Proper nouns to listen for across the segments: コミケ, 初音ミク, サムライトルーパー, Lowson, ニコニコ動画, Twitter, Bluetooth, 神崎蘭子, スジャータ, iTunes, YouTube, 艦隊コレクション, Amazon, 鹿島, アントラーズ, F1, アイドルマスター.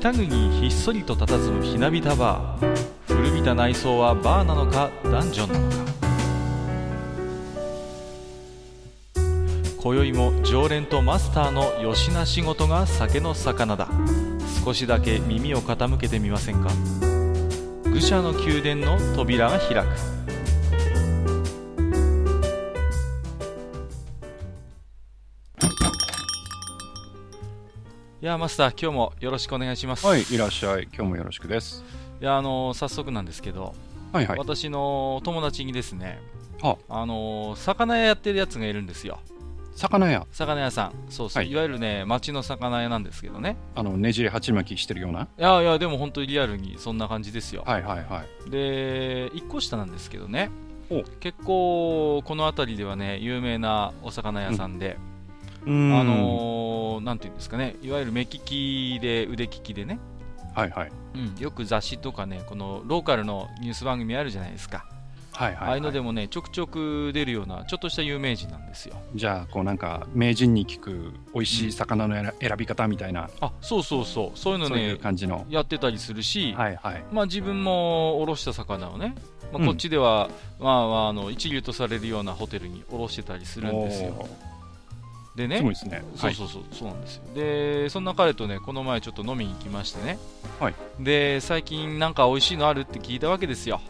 北国にひっそりと佇むひなびたバー。古びた内装はバーなのかダンジョンなのか。今宵も常連とマスターのよしな仕事が酒の肴だ。少しだけ耳を傾けてみませんか。愚者の宮殿の扉が開く。いやマスター、今日もよろしくお願いします。はい、いらっしゃい。今日もよろしくです。いや早速なんですけど、はいはい、私の友達にですね、魚屋やってるやつがいるんですよ。魚屋さん、そうそう、はい、いわゆるね、町の魚屋なんですけどね、ねじれ鉢巻きしてるような。いやいや、でも本当にリアルにそんな感じですよ。はいはいはい。で1個下なんですけどね、結構この辺りではね有名なお魚屋さんで、うん、なんていうんですかね、いわゆる目利きで腕利きでね、はいはい、うん、よく雑誌とかね、このローカルのニュース番組あるじゃないですか、はいはいはい、ああいうのでもねちょくちょく出るようなちょっとした有名人なんですよ。じゃあこうなんか名人に聞く美味しい魚の、うん、選び方みたいな。あ、そうそうそう、そういうのね、そういう感じのやってたりするし、はいはい、まあ、自分もおろした魚をね、まあ、こっちでは、うん、一流とされるようなホテルにおろしてたりするんですよ。でね、すごいですね。そうそうそう、はい、そうなんですよ。で、そんな彼とね、この前ちょっと飲みに行きましてね、はい、で、最近なんか美味しいのあるって聞いたわけですよ。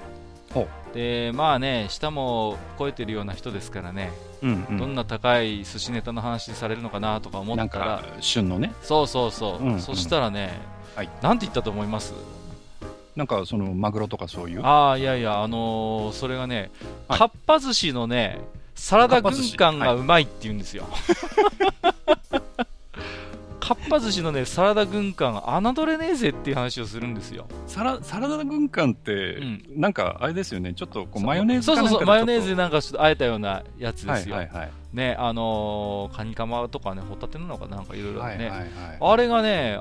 で、まあね、舌も超えてるような人ですからね、うんうん、どんな高い寿司ネタの話されるのかなとか思ったら、なんか旬のね、そうそうそう、うんうん、そしたらね、はい、なんて言ったと思います？なんかそのマグロとかそういう。ああ、いやいや、それがね、はい、かっぱ寿司のね、サラダ軍艦がうまいって言うんですよ。かっぱ寿司のねサラダ軍艦侮れねえぜっていう話をするんですよ。サラダ軍艦って、うん、なんかあれですよね、ちょっとこうマヨネーズかなんか、そうそうそう、マヨネーズなんかちょっとあえたようなやつですよ、はいはいはい、ね、カニカマとかね、ホタテなのかなんかいろいろね、はいはいはい、あれがね、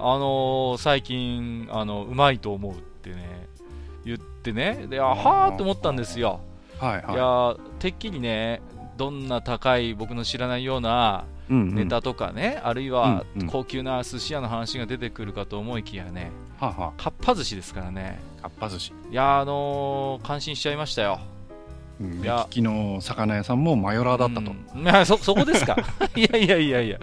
最近うまいと思うってね言ってね、で、あはーって思ったんですよ、はいはい、いやてっきりね、どんな高い僕の知らないようなネタとかね、うんうん、あるいは高級な寿司屋の話が出てくるかと思いきやね、はあはあ、かっぱ寿司ですからね。かっぱ寿司、いや感心しちゃいましたよ。目利きの魚屋さんもマヨラーだったと、うん、いや そこですか。いやいやいやいや、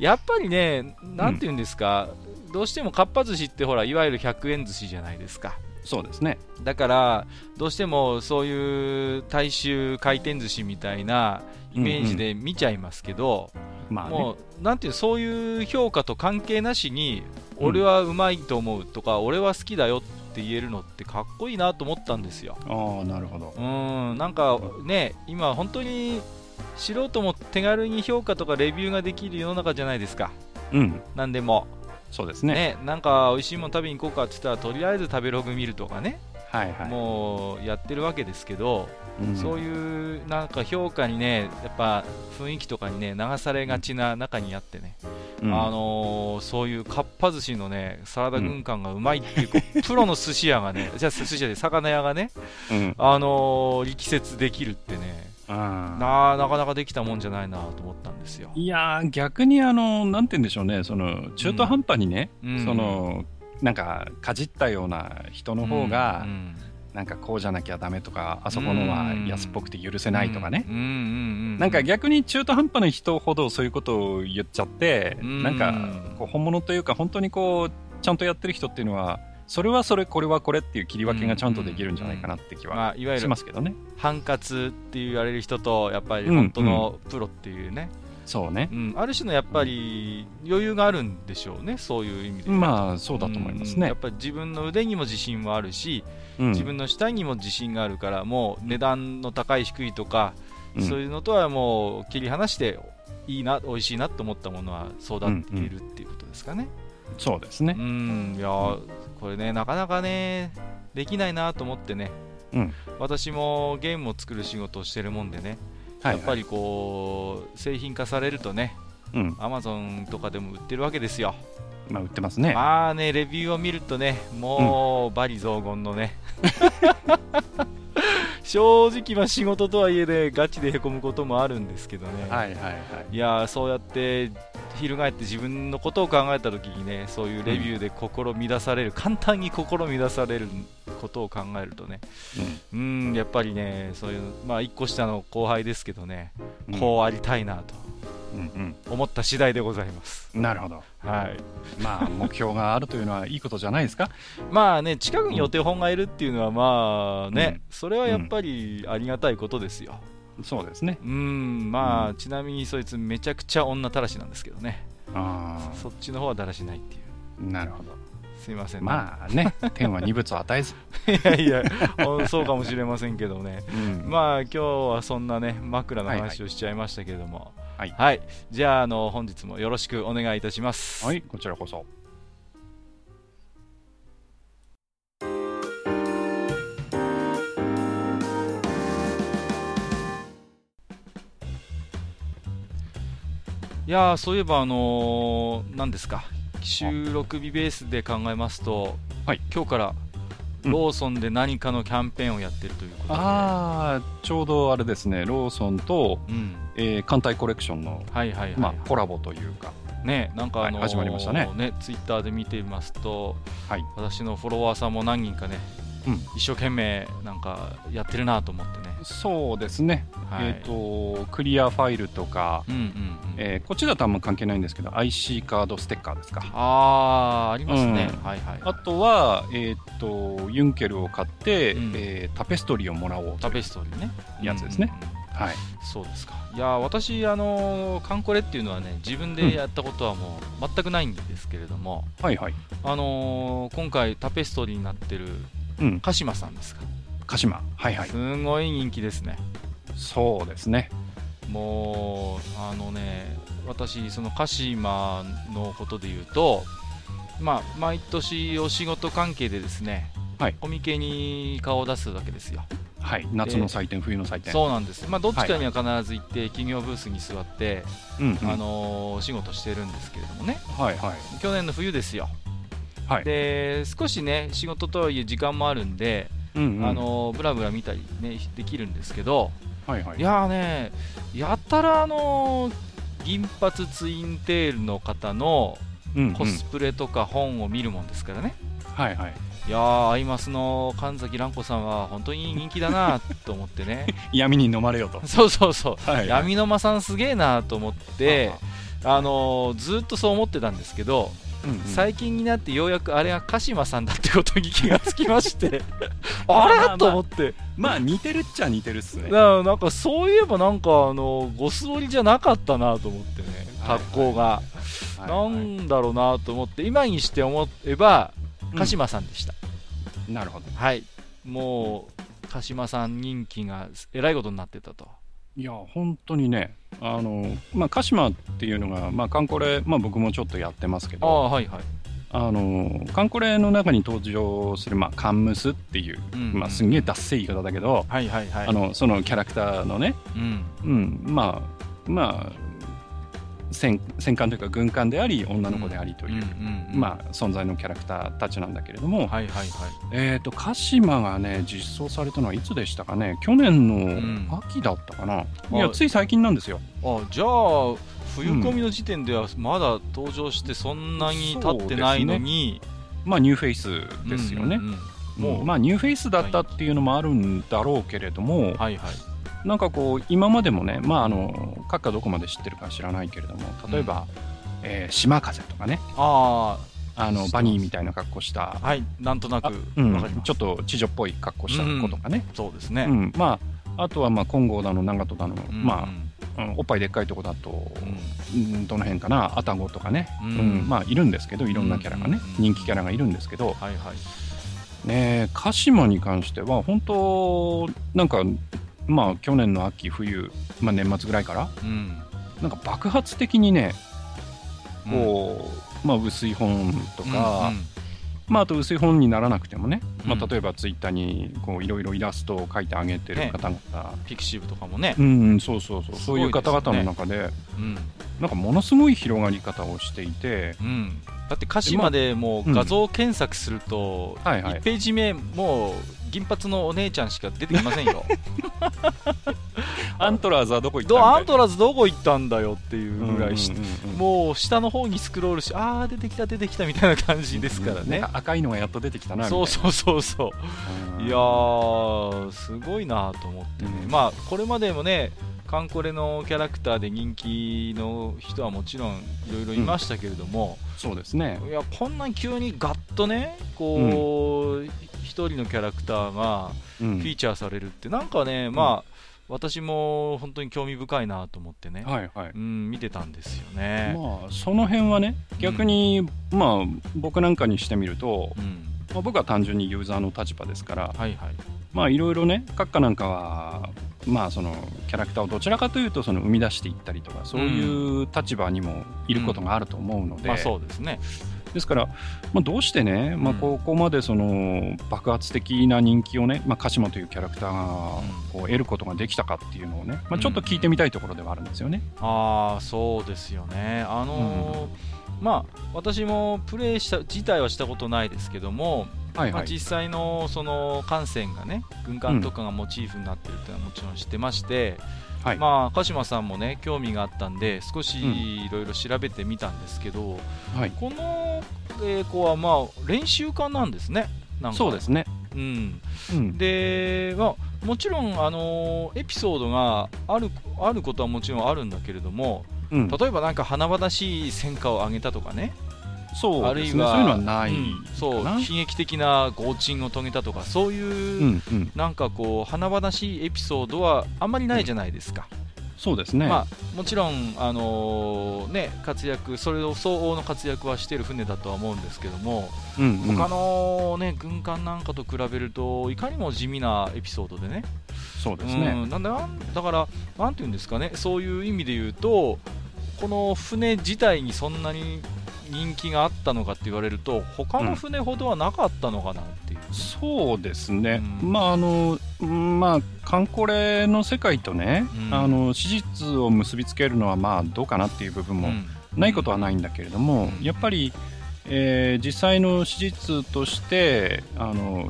やっぱりね、なんていうんですか、うん、どうしてもかっぱ寿司ってほら、いわゆる100円寿司じゃないですか。そうですね。だからどうしてもそういう大衆回転寿司みたいなイメージで見ちゃいますけど、うんうん、もうなんていうそういう評価と関係なしに、うん、俺はうまいと思うとか俺は好きだよって言えるのってかっこいいなと思ったんですよ。ああ、なるほど。うん、なんかね、今本当に素人も手軽に評価とかレビューができる世の中じゃないですか。うん。なんでも。そうですね。ね、なんか美味しいもの食べに行こうかって言ったら、とりあえず食べログ見るとかね、はいはい、もうやってるわけですけど、うん、そういうなんか評価にね、やっぱ雰囲気とかにね流されがちな中にあってね、うん、そういうかっぱ寿司のねサラダ軍艦がうまいっていう、うん、プロの寿司屋がね、じゃあ寿司屋で魚屋がね、うん、力説できるってね、なかなかできたもんじゃないなと思ったんですよ。いや逆になんて言うんでしょうね、その中途半端にね、うん、そのなんかかじったような人の方が、うん、なんかこうじゃなきゃダメとか、あそこのは安っぽくて許せないとかね、うん、なんか逆に中途半端な人ほどそういうことを言っちゃって、うん、なんかこう本物というか本当にこうちゃんとやってる人っていうのは、それはそれこれはこれっていう切り分けがちゃんとできるんじゃないかなって気はしますけどね、うんうん、まあ、いわゆるハンカツって言われる人とやっぱり本当のプロっていうね、うんうん、そうね、うん、ある種のやっぱり余裕があるんでしょうね、そういう意味で。まあそうだと思いますね、うん、やっぱり自分の腕にも自信はあるし、うん、自分の舌にも自信があるから、もう値段の高い低いとか、うん、そういうのとはもう切り離して、いいな、美味しいなと思ったものはそうだって言えるっていうことですかね、うんうん、そうですね、うん、いやこれね、なかなかねできないなと思ってね、うん、私もゲームを作る仕事をしてるもんでね、はいはい、やっぱりこう製品化されるとね、うん、Amazon とかでも売ってるわけですよ。まあ売ってますね。まあね、レビューを見るとね、もう、うん、罵詈雑言のね正直まあ仕事とはいえでガチでへこむこともあるんですけどね、はいはいはい、いやそうやって翻って自分のことを考えた時にね、そういうレビューで心乱される、簡単に心乱されることを考えるとね、うん、やっぱりね、そういうまあ1個下の後輩ですけどね、こうありたいなと、うんうん、思った次第でございます。なるほど、はい、まあ目標があるというのはいいことじゃないですか。まあね、近くにお手本がいるっていうのはまあね、うん、それはやっぱりありがたいことですよ、うん、そうですね、うん、まあ、うん、ちなみにそいつめちゃくちゃ女たらしなんですけどね、あ、そっちの方はだらしないっていう。なるほど、すいません、ね、まあね、天は二物を与えずいやいやそうかもしれませんけどね、うん、まあ今日はそんなね枕の話をしちゃいましたけれども、はいはいはい、はい、じゃあ、本日もよろしくお願いいたします。はい、こちらこそ。いや、そういえば何ですか、収録日ベースで考えますと、はい、今日からローソンで何かのキャンペーンをやってるということで、ああ、ちょうどあれですね、ローソンと、うん、艦隊コレクションの、はいはいはいはい、まあ、コラボというか、ね、なんか始まりましたね。ね、ツイッターで見ていますと、はい、私のフォロワーさんも何人かね、うん、一生懸命なんかやってるなと思ってね。そうですね、はい、クリアファイルとか、うんうんうん、こっちだとあんま関係ないんですけど IC カードステッカーですか。ああ、ありますね、うん、はいはい、あとは、ユンケルを買って、うん、タペストリーをもらおうというタペストリーね、やつですね、うんうんうん、はい、そうですか。いや、私カンコレっていうのはね、自分でやったことはもう全くないんですけれども、うん、はいはい、今回タペストリーになってる鹿島さんですか、鹿島、はいはい、すごい人気ですね。そうですね、もうね、私その鹿島のことでいうと、まあ、毎年お仕事関係でですね、はい、コミケに顔を出すわけですよ、はい、夏の祭典、冬の祭典、そうなんです、まあ、どっちかには必ず行って、はい、企業ブースに座って、うんうん、お仕事してるんですけれどもね、はいはい、去年の冬ですよ、はい、で少しね仕事という時間もあるんで、うんうん、ブラブラ見たり、ね、できるんですけど、はいはい、いやーね、やたら銀髪ツインテールの方のコスプレとか本を見るもんですからね、うんうん、はいはい、いやー、アイマスの神崎蘭子さんは本当に人気だなと思ってね闇に飲まれよと、そうそうそう、はいはい、闇の間さんすげえなと思って、ずっとそう思ってたんですけど、うんうん、最近になってようやくあれは鹿島さんだってことに気がつきましてあれ、と思ってまあ似てるっちゃ似てるっすね。なんかそういえばなんかゴス折りじゃなかったなと思ってね、格好が、はいはいはいはい、なんだろうなと思って今にして思えば鹿島さんでした、うん、なるほど、はい、もう鹿島さん人気がえらいことになってたと。いや本当にね、まあ、鹿島っていうのが、まあ、カンコレ、まあ、僕もちょっとやってますけど、あ、はいはい、カンコレの中に登場する、まあ、カンムスっていう、うんうん、まあ、すんげえダッセイ言い方だけど、はいはいはい、そのキャラクターのね、うんうん、まあ、戦艦というか軍艦であり女の子でありという、うんうんうん、まあ、存在のキャラクターたちなんだけれども、はいはいはい、鹿島がね実装されたのはいつでしたかね、去年の秋だったかな、うん、いやつい最近なんですよ。あ、じゃあ冬込みの時点ではまだ登場してそんなに経ってないのに、うん、そうですね、まあ、ニューフェイスですよね、うんうんうん、もうまあ、ニューフェイスだったっていうのもあるんだろうけれども、はいはい、なんかこう今までもね、まあ、各家どこまで知ってるか知らないけれども、例えば、うん、島風とかね、あ、バニーみたいな格好した、はい、なんとなく、うん、わかります、ちょっと地女っぽい格好した子とかね、うん、そうですね、うん、まあ、あとはまあ金剛だの長門だの、うん、まあ、おっぱいでっかいとこだと、うん、どの辺かな、愛宕とかね、うんうん、まあ、いるんですけど、いろんなキャラがね、うん、人気キャラがいるんですけど、はいはい、ね、鹿島に関しては本当なんか、まあ、去年の秋冬、まあ、年末ぐらいから、うん、なんか爆発的にね、こう、うん、まあ、薄い本とか、うんうん、まあ、あと薄い本にならなくてもね、うん、まあ、例えばツイッターにこういろいろイラストを描いてあげてる方々、ピクシブとかもね、うん、そうそうそう、そういう方々の中で、うん、なんかものすごい広がり方をしていて、うん、だって歌詞までもう画像検索すると1ページ目もう銀髪のお姉ちゃんしか出てきませんよ。アントラーズはどこ行ったんだよ、アントラーズどこ行ったんだよっていうぐらい、もう下の方にスクロールして、あー出てきた出てきたみたいな感じですからね、赤いのがやっと出てきたなみたいな。そうそうそうそう、いやーすごいなと思ってね、うん、まあこれまでもねカンコレのキャラクターで人気の人はもちろんいろいろいましたけれども、うん、そうですね、いやこんなに急にガッとねこう、うん、一人のキャラクターがフィーチャーされるってなんかね、うん、まあ私も本当に興味深いなと思ってね、はいはい、うん、見てたんですよね。まあその辺はね逆に、うん、まあ僕なんかにしてみると、うん、まあ、僕は単純にユーザーの立場ですから、はいはい、まあいろいろね閣下なんかはまあそのキャラクターをどちらかというとその生み出していったりとかそういう立場にもいることがあると思うので、うんうん、まあ、そうですね。ですから、まあ、どうしてね、まあ、ここまでその爆発的な人気をね、まあ、カシマというキャラクターがこう得ることができたかっていうのをね、まあ、ちょっと聞いてみたいところではあるんですよね、うんうん、ああそうですよね。うん、まあ私もプレイした自体はしたことないですけども、はいはい、まあ、実際のその艦船がね軍艦とかがモチーフになってるっていうのはもちろん知ってまして、はい、まあ、鹿島さんもね興味があったんで少しいろいろ調べてみたんですけど、うん、はい、この子はまあ練習家なんですね。なんかそうですね、うんうん、で、まあ、もちろん、エピソードがあることはもちろんあるんだけれども、うん、例えばなんか華々しい戦果を上げたとかね、そうですね、あるいはそういうのはない、うん、そう悲劇的な轟沈を遂げたとかそういう、うんうん、なんかこう華々しいエピソードはあんまりないじゃないですか、うん、そうですね、まあ、もちろん、ね、活躍それを相応の活躍はしている船だとは思うんですけども、うんうん、他の、ね、軍艦なんかと比べるといかにも地味なエピソードでね、そうですね、うん、だからなんていうんですかね、そういう意味で言うとこの船自体にそんなに人気があったのかって言われると他の船ほどはなかったのかなっていう、うん、そうですね、うん、まあまあカンコレの世界とね、うん、史実を結びつけるのはまあどうかなっていう部分もないことはないんだけれども、うん、やっぱり、実際の史実として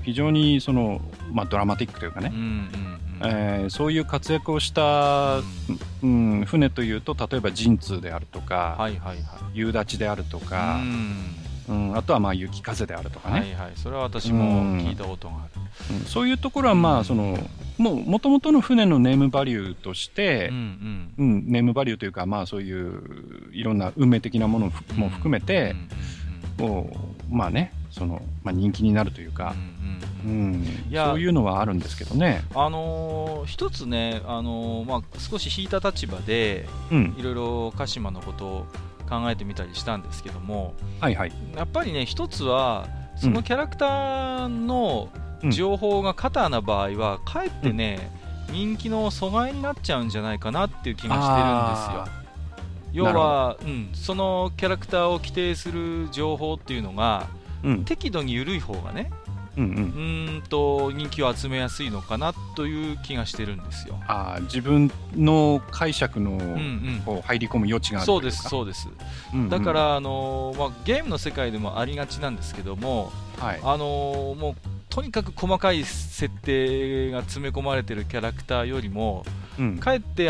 非常にその、まあ、ドラマティックというかね、うんうんそういう活躍をした、うんうん、船というと例えば神通であるとか、はいはいはい、夕立であるとか、うん、うん、あとはまあ雪風であるとかね、はいはい、それは私も聞いたことがある、うん、そういうところはまあその、うん、もともとの船のネームバリューとして、うんうんうん、ネームバリューというかまあそういういろんな運命的なものも含めて、うんうんうんうん、まあねその、まあ、人気になるというか、うんうんうん、いやそういうのはあるんですけどね、一つね、まあ、少し引いた立場で、うん、いろいろ鹿島のことを考えてみたりしたんですけども、はいはい、やっぱりね一つはそのキャラクターの情報が過多な場合は、うん、かえってね、うん、人気の阻害になっちゃうんじゃないかなっていう気がしてるんですよ。要は、うん、そのキャラクターを規定する情報っていうのが、うん、適度に緩い方がね、うんうん、人気を集めやすいのかなという気がしてるんですよ。あ、自分の解釈の、うんうん、入り込む余地があるというか。そうですそうです、うんうん、だから、まあ、ゲームの世界でもありがちなんですけども、はい、もうとにかく細かい設定が詰め込まれてるキャラクターよりも、うん、かえって、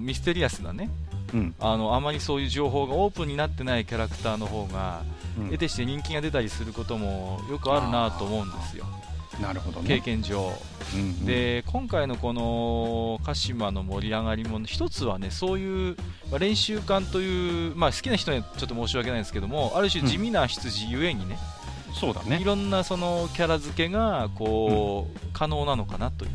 ミステリアスなね、うん、あまりそういう情報がオープンになってないキャラクターの方が、うん、得てして人気が出たりすることもよくあるなと思うんですよ。なるほどね、経験上、うんうん、で今回のこの鹿島の盛り上がりも一つはねそういう、まあ、練習感という、まあ、好きな人にはちょっと申し訳ないんですけどもある種地味な羊ゆえにね、うん、そうだね、いろんなそのキャラ付けがこう、うん、可能なのかなとい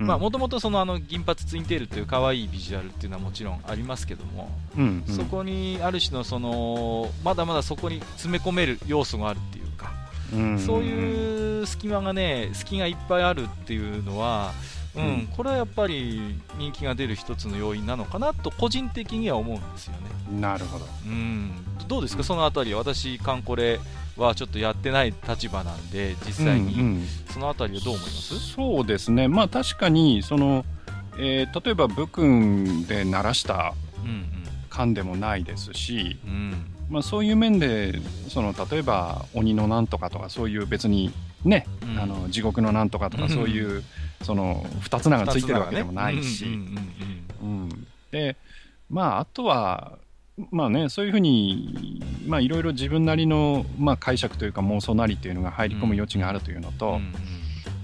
う、もともと銀髪ツインテールという可愛いビジュアルっていうのはもちろんありますけども、うんうん、そこにある種のそのまだまだそこに詰め込める要素があるっていうか、うんうんうん、そういう隙がいっぱいあるっていうのは、うんうん、これはやっぱり人気が出る一つの要因なのかなと個人的には思うんですよね。なるほど、うん、どうですかそのあたりは。私カンコレはちょっとやってない立場なんで実際にそのあたりはどう思います？うんうん、そうですね、まあ、確かにその、例えば武君で鳴らした感でもないですし、うんうん、まあ、そういう面でその例えば鬼のなんとかとかそういう別にね、うん、あの地獄のなんとかとかそういう、うん、その2つ名がついてるわけでもないし、でまああとはまあね、そういうふうにまあいろいろ自分なりの、まあ、解釈というか妄想なりというのが入り込む余地があるというのと、うんうん、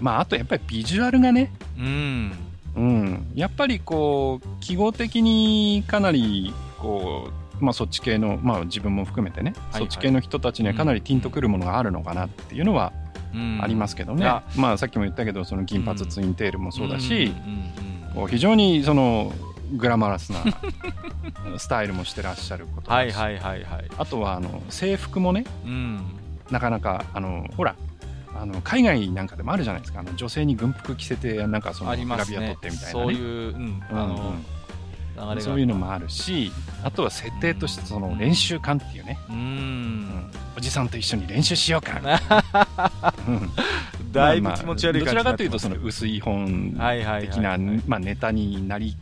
まああとやっぱりビジュアルがね、うんうん、やっぱりこう記号的にかなりこうまあ、そっち系の、まあ、自分も含めてね、はいはい、そっち系の人たちにはかなりティンとくるものがあるのかなっていうのはありますけどね、うんまあ、さっきも言ったけどその銀髪ツインテールもそうだし、うん、こう非常にそのグラマラスなスタイルもしてらっしゃることだしあとはあの制服もね、うん、なかなかあのほらあの海外なんかでもあるじゃないですかあの女性に軍服着せてなんかそのグラビア撮ってみたいな、ね、そういう、うんあのうんそういうのもあるしあとは設定としてその練習感っていうね、うんうん、おじさんと一緒に練習しようか、うん、だいぶ気持ち悪い感じになってます、どちらかというとその薄い本的なネタになり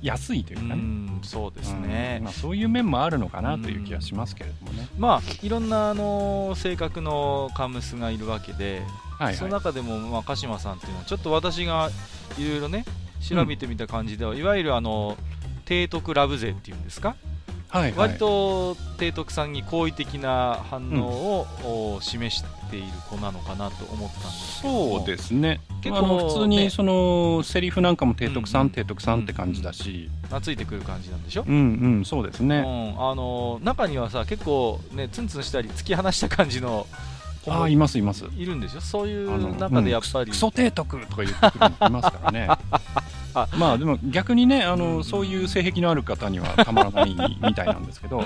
やすいというかね、うん、そうですね、うんまあ、そういう面もあるのかなという気がしますけれどもね、うん、まあいろんなあの性格のカムスがいるわけで、はいはい、その中でもまあ鹿島さんっていうのはちょっと私がいろいろね調べてみた感じでは、うん、いわゆるあの提督ラブ勢っていうんですか、はいはい、割と提督さんに好意的な反応を、うん、示している子なのかなと思ったんですけどそうですね結構あの普通にその、ね、セリフなんかも提督さん、うん、提督さんって感じだし懐いてくる感じなんでしょ、うんうん、そうですね、うん、あの中にはさ結構、ね、ツンツンしたり突き放した感じのあいますいますいるんでしょそういう中でやっぱり、うん、クソ提督とか言ってくる人いますからねまあでも逆にねあの、うん、そういう性癖のある方にはたまらないみたいなんですけど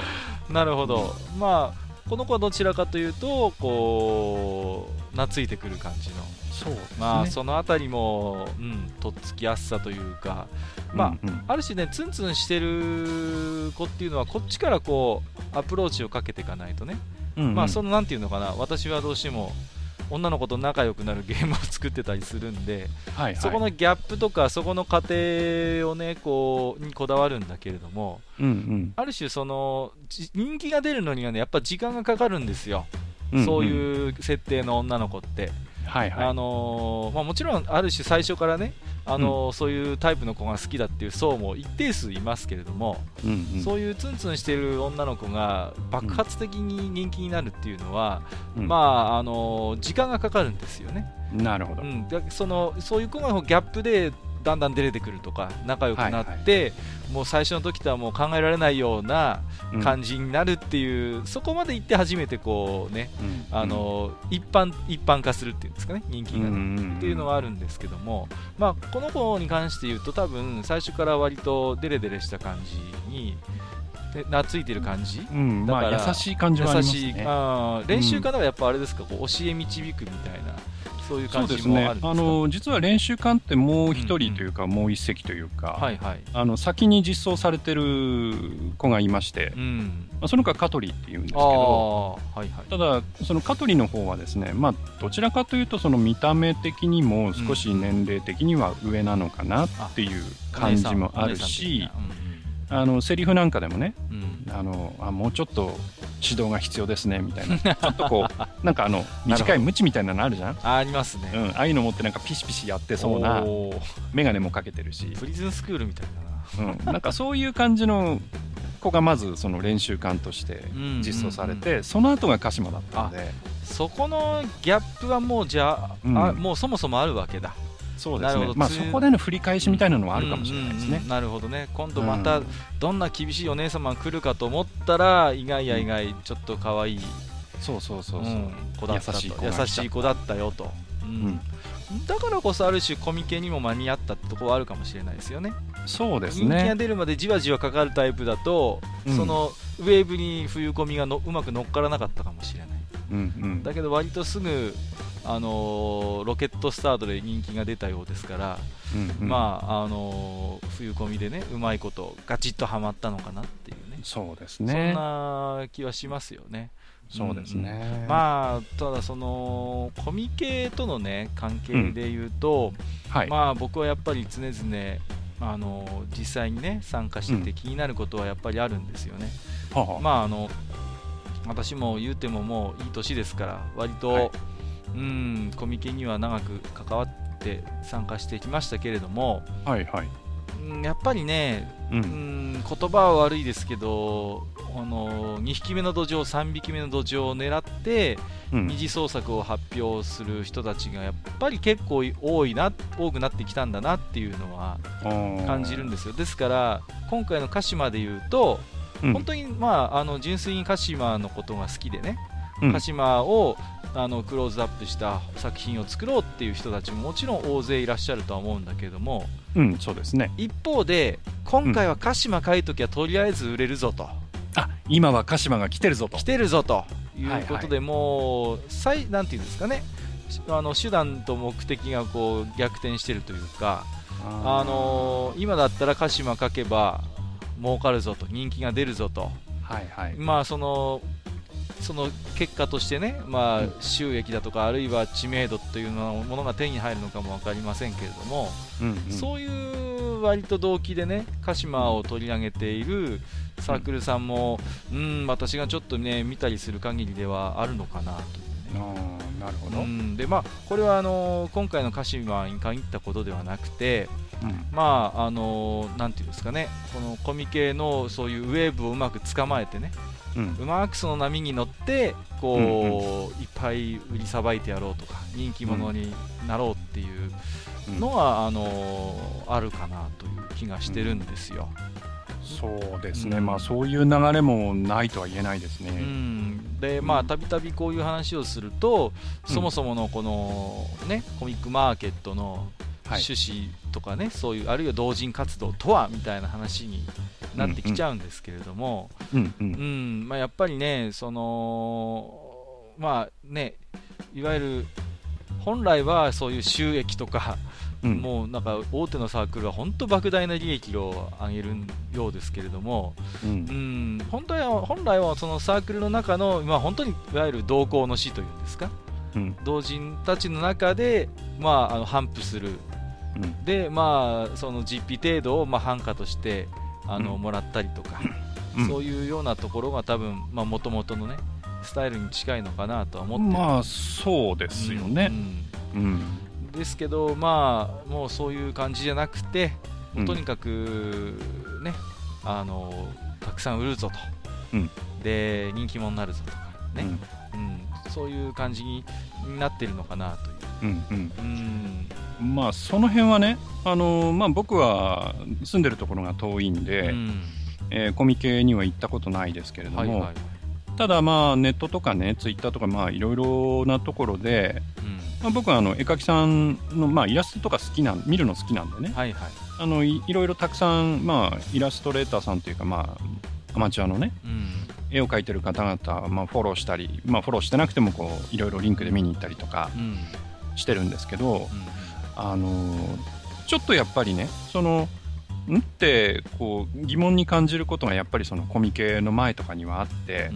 なるほど、うん、まあこの子はどちらかというとこう懐いてくる感じのそうですね、まあそのあたりも、うん、とっつきやすさというか、まあうんうん、ある種ねツンツンしてる子っていうのはこっちからこうアプローチをかけていかないとねうんうんまあ、そのなんていうのかな私はどうしても女の子と仲良くなるゲームを作ってたりするんで、はいはい、そこのギャップとかそこの過程をねこうにこだわるんだけれども、うんうん、ある種その人気が出るのにはねやっぱ時間がかかるんですよ、うんうん、そういう設定の女の子って、はいはいまあ、もちろんある種最初からねうん、そういうタイプの子が好きだっていう層も一定数いますけれども、うんうん、そういうツンツンしてる女の子が爆発的に人気になるっていうのは、うん、まあ時間がかかるんですよねなるほど、うん、そういう子がギャップでだんだん出れてくるとか仲良くなって、はいはい、もう最初の時とはもう考えられないような感じになるっていう、うん、そこまで行って初めてこうね、うんうん、一般化するっていうんですかね人気がねっていうのはあるんですけども、まあ、この子に関して言うと多分最初から割とデレデレした感じに懐いてる感じ、うん、だから、まあ、優しい感じはありますね優しい練習家ではやっぱあれですかこう教え導くみたいなそういう感じもあるんですか？そうですね。実は練習官ってもう一人というか、うんうん、もう一席というか、はいはい、先に実装されてる子がいまして、うんまあ、その子は香取っていうんですけど、はいはい、ただその香取の方はですね、まあ、どちらかというとその見た目的にも少し年齢的には上なのかなっていう感じもあるし、うん、セリフなんかでもね、うん、もうちょっと指導が必要ですねみたいなちょっとこうなんか短いムチみたいなのあるじゃんありますね、うん、ああいうの持ってなんかピシピシやってそうなメガネもかけてるしプリズンスクールみたいだな、うん、なんかそういう感じの子がまずその練習官として実装されて、うんうんうん、その後が鹿島だったのでそこのギャップはもうじゃあ、うん、もうそもそもあるわけだそうですねまあ、そこでの振り返しみたいなのはあるかもしれないですね、うんうんうん、なるほどね今度またどんな厳しいお姉様が来るかと思ったら、うん、意外や意外ちょっと可愛いそう、うん、子だったと優しい子だったよと、うんうん、だからこそある種コミケにも間に合ったってところはあるかもしれないですよねそうですね人気が出るまでじわじわかかるタイプだと、うん、そのウェーブに冬コミがうまく乗っからなかったかもしれない、うんうん、だけど割とすぐロケットスタートで人気が出たようですから、うんうん、まあ冬コミでねうまいことガチッとハマったのかなっていうねそうですねそんな気はしますよねそうですね、うん、まあただそのコミケとのね関係でいうと、うんはい、まあ僕はやっぱり常々実際にね参加してて気になることはやっぱりあるんですよね、うん、まあ私も言うてももういい年ですから割と、はいコミケには長く関わって参加してきましたけれども、はいはい、やっぱりね、言葉は悪いですけど、2匹目の土壌、3匹目の土壌を狙って、二次創作を発表する人たちがやっぱり結構多くなってきたんだなっていうのは感じるんですよ。ですから今回の鹿島でいうと、本当に、純粋に鹿島のことが好きでね、鹿島をクローズアップした作品を作ろうっていう人たちももちろん大勢いらっしゃるとは思うんだけども、そうですね、一方で今回は鹿島書いときゃとりあえず売れるぞと、今は鹿島が来てるぞということで、もうなんていうんですかね、手段と目的がこう逆転してるというか、今だったら鹿島書けば儲かるぞと、人気が出るぞと、はいはい、その結果としてね、収益だとかあるいは知名度というものが手に入るのかも分かりませんけれども、そういう割と動機でね鹿島を取り上げているサークルさんも、私がちょっとね見たりする限りではあるのかなというね。なるほど。で、これは今回の鹿島に限ったことではなくて、なんていうんですかね、このコミケのそういうウェーブをうまく捕まえてね、うまくその波に乗ってこう、いっぱい売りさばいてやろうとか人気者になろうっていうのは、あるかなという気がしてるんですよ。そうですね、そういう流れもないとは言えないですね。で、たびたびこういう話をすると、そもそものこのねコミックマーケットの趣旨とかね、そういうあるいは同人活動とはみたいな話になってきちゃうんですけれども、やっぱりね、いわゆる本来はそういう収益とか、もうなんか大手のサークルは本当莫大な利益を上げるようですけれども、本来はそのサークルの中の、本当にいわゆる同好の師というんですか、同人たちの中で、頒布する、で、その実費程度を頒下としてもらったりとか、そういうようなところが多分もともとのねスタイルに近いのかなとは思ってる。そうですよね、ですけど、もうそういう感じじゃなくて、とにかくね、たくさん売るぞと、で人気者になるぞとかね、そういう感じになってるのかなという。その辺はね、僕は住んでるところが遠いんで、コミケには行ったことないですけれども、ただネットとかねツイッターとかいろいろなところで、僕は絵描きさんの、イラストとか見るの好きなんでね、いろいろたくさん、イラストレーターさんというか、アマチュアのね、絵を描いてる方々、フォローしたり、フォローしてなくてもいろいろリンクで見に行ったりとかしてるんですけど、ちょっとやっぱりね、ってこう疑問に感じることがやっぱりそのコミケの前とかにはあって、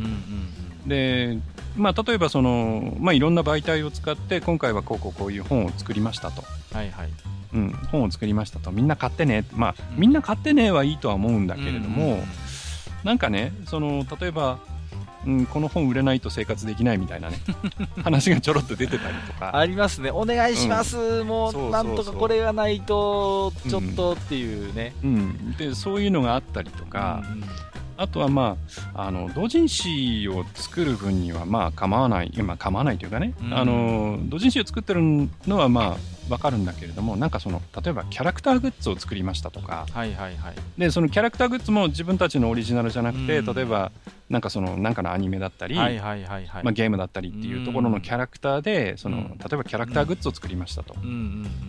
で、例えばその、いろんな媒体を使って今回はこういう本を作りましたと、本を作りましたと、みんな買ってね、みんな買ってねはいいとは思うんだけれども、なんかね、その例えば、この本売れないと生活できないみたいなね話がちょろっと出てたりとかありますね。お願いします、もうなんとかこれがないとちょっとっていうね、でそういうのがあったりとか、あとは同人誌を作る分には構わないというかね、同人誌を作ってるのはわかるんだけれども、なんかその例えばキャラクターグッズを作りましたとか、でそのキャラクターグッズも自分たちのオリジナルじゃなくて、例えばなんかのアニメだったり、ゲームだったりっていうところのキャラクターで、その例えばキャラクターグッズを作りましたと、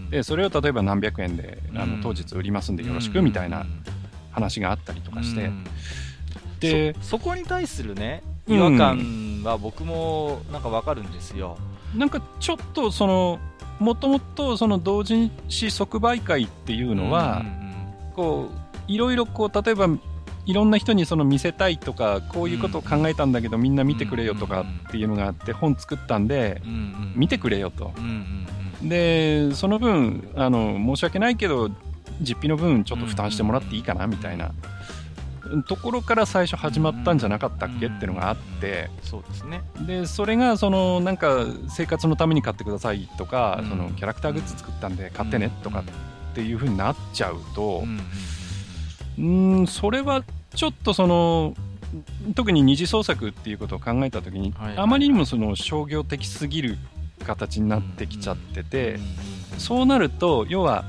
でそれを例えば何百円で当日売りますんでよろしくみたいな話があったりとかして、で そこに対するね違和感は僕もなんかわかるんですよ。なんかちょっとそのもともとその同人誌即売会っていうのは、こういろいろこう例えばいろんな人にその見せたいとか、こういうことを考えたんだけどみんな見てくれよとかっていうのがあって、本作ったんで見てくれよと、でその分申し訳ないけど実費の分ちょっと負担してもらっていいかなみたいな、ところから最初始まったんじゃなかったっけっていうのがあって、うんうん、そうですね。でそれがそのなんか生活のために買ってくださいとか、うん、そのキャラクターグッズ作ったんで買ってねとかっていう風になっちゃうと、うん、それはちょっとその特に二次創作っていうことを考えたときに、はいはい、あまりにもその商業的すぎる形になってきちゃってて、うんうん、そうなると要は、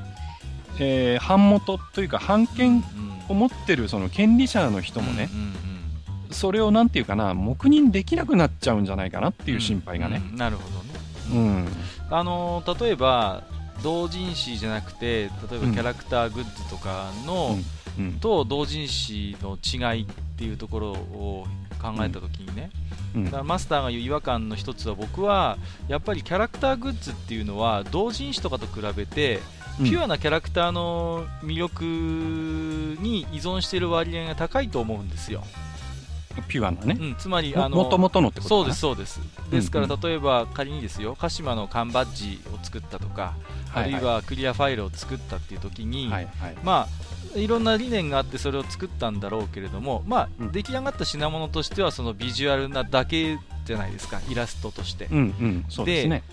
版元というか版権を持ってるその権利者の人もね、うんうんうん、それをなんていうかな黙認できなくなっちゃうんじゃないかなっていう心配がね、うんうん、なるほどね、うん、例えば同人誌じゃなくて例えばキャラクターグッズとかの、うんうん、と同人誌の違いっていうところを考えたときにね、うん、だからマスターが言う違和感の一つは僕はやっぱりキャラクターグッズっていうのは同人誌とかと比べてピュアなキャラクターの魅力に依存している割合が高いと思うんですよ。ピュアなね、うん、つまり元々のってことかな。そうですそうです。ですから例えば仮にですよ、鹿島の缶バッジを作ったとか、はいはい、あるいはクリアファイルを作ったっていう時に、はいはい、まあいろんな理念があってそれを作ったんだろうけれども、まあ、うん、出来上がった品物としてはそのビジュアルなだけじゃないですか、イラストとして、うんうん、そうですね。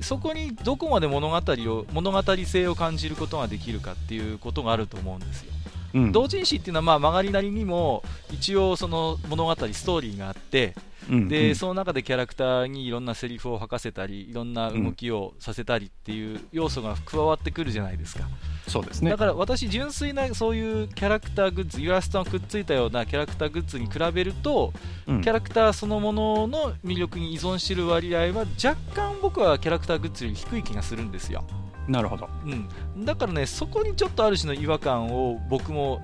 そこにどこまで物語性を感じることができるかっていうことがあると思うんですよ。うん、同人誌っていうのはまあ曲がりなりにも一応その物語ストーリーがあって、うんうん、でその中でキャラクターにいろんなセリフを吐かせたりいろんな動きをさせたりっていう要素が加わってくるじゃないですか。そうですね。だから私純粋なそういうキャラクターグッズイラストがくっついたようなキャラクターグッズに比べると、うん、キャラクターそのものの魅力に依存している割合は若干僕はキャラクターグッズより低い気がするんですよ。なるほど、うん、だからねそこにちょっとある種の違和感を僕も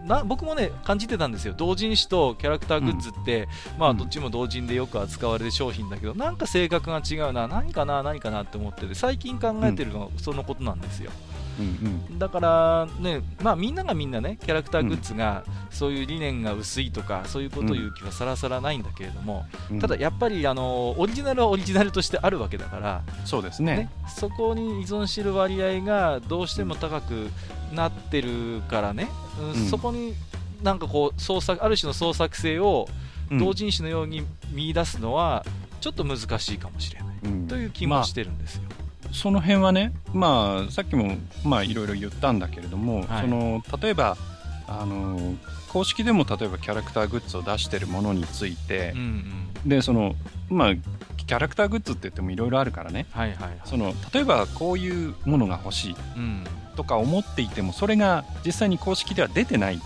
ね感じてたんですよ。同人誌とキャラクターグッズって、うん、まあどっちも同人でよく扱われる商品だけど、うん、なんか性格が違うな、何かなって思ってて最近考えてるのが、うん、そのことなんですよ。うんうん、だからね、まあ、みんながみんなねキャラクターグッズが、うん、そういう理念が薄いとかそういうことを言う気はさらさらないんだけれども、うん、ただやっぱりオリジナルはオリジナルとしてあるわけだからそうですね、ね、そこに依存している割合がどうしても高くなってるからね、うん、そこになんかこうある種の創作性を同人誌のように見出すのはちょっと難しいかもしれない、うん、という気もしてるんですよ。まあその辺はね、まあ、さっきもいろいろ言ったんだけれども、はい、例えば公式でも例えばキャラクターグッズを出しているものについて、うんうん、でまあ、キャラクターグッズって言ってもいろいろあるからね、はいはいはい、例えばこういうものが欲しいとか思っていてもそれが実際に公式では出てないっ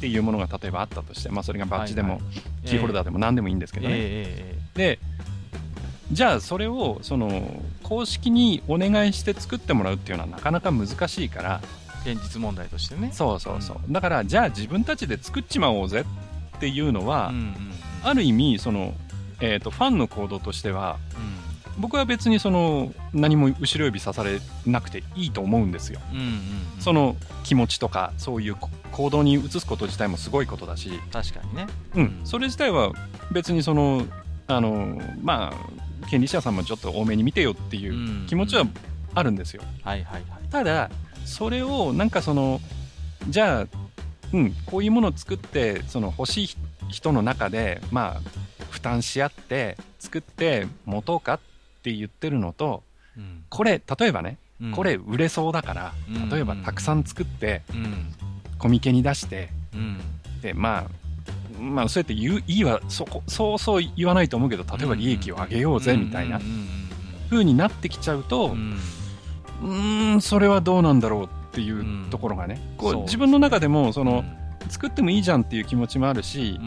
ていうものが例えばあったとして、まあ、それがバッジでも、はいはい、キーホルダーでも何でもいいんですけどね、でじゃあそれを公式にお願いして作ってもらうっていうのはなかなか難しいから現実問題としてね、そうそうそう、うん、だからじゃあ自分たちで作っちまおうぜっていうのは、うんうん、ある意味ファンの行動としては、うん、僕は別に何も後ろ指さされなくていいと思うんですよ、うんうんうん、その気持ちとかそういう行動に移すこと自体もすごいことだし確かにね、うん、それ自体は別にまあ権利者さんもちょっと多めに見てよっていう気持ちはあるんですよ、うんうん、はいはいはい、ただそれをなんかじゃあ、うん、こういうものを作って欲しい人の中で、まあ、負担し合って作って持とうかって言ってるのと、うん、これ例えばね、うん、これ売れそうだから、うん、例えばたくさん作って、うん、コミケに出して、うん、でまあ、そうやってそうそう言わないと思うけど例えば利益を上げようぜみたいな風になってきちゃうと、それはどうなんだろうっていうところがね、こう自分の中でも作ってもいいじゃんっていう気持ちもあるし、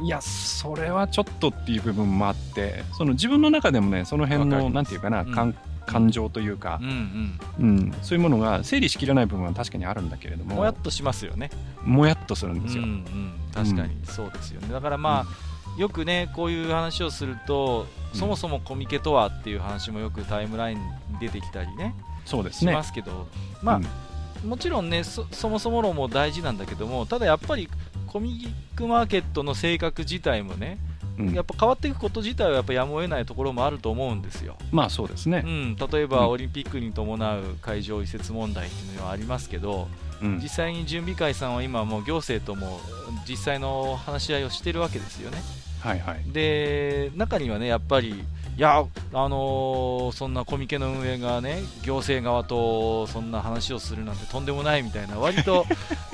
いやそれはちょっとっていう部分もあって、自分の中でもねその辺のなんていうかな感情というか、うんうんうん、そういうものが整理しきれない部分は確かにあるんだけれども、もやっとしますよね。もやっとするんですよ、うんうん、確かにそうですよね。だからまあ、うん、よくねこういう話をすると、そもそもコミケとはっていう話もよくタイムラインに出てきたりね、そうですね、しますけど、まあ、うん、もちろんね そもそも論も大事なんだけども、ただやっぱりコミックマーケットの性格自体もねやっぱ変わっていくこと自体はやっぱやむを得ないところもあると思うんですよ。まあそうですね、うん、例えばオリンピックに伴う会場移設問題っていうのはありますけど、うん、実際に準備会さんは今もう行政とも実際の話し合いをしているわけですよね。はいはい、で中にはねやっぱりいや、そんなコミケの運営がね行政側とそんな話をするなんてとんでもないみたいな、割と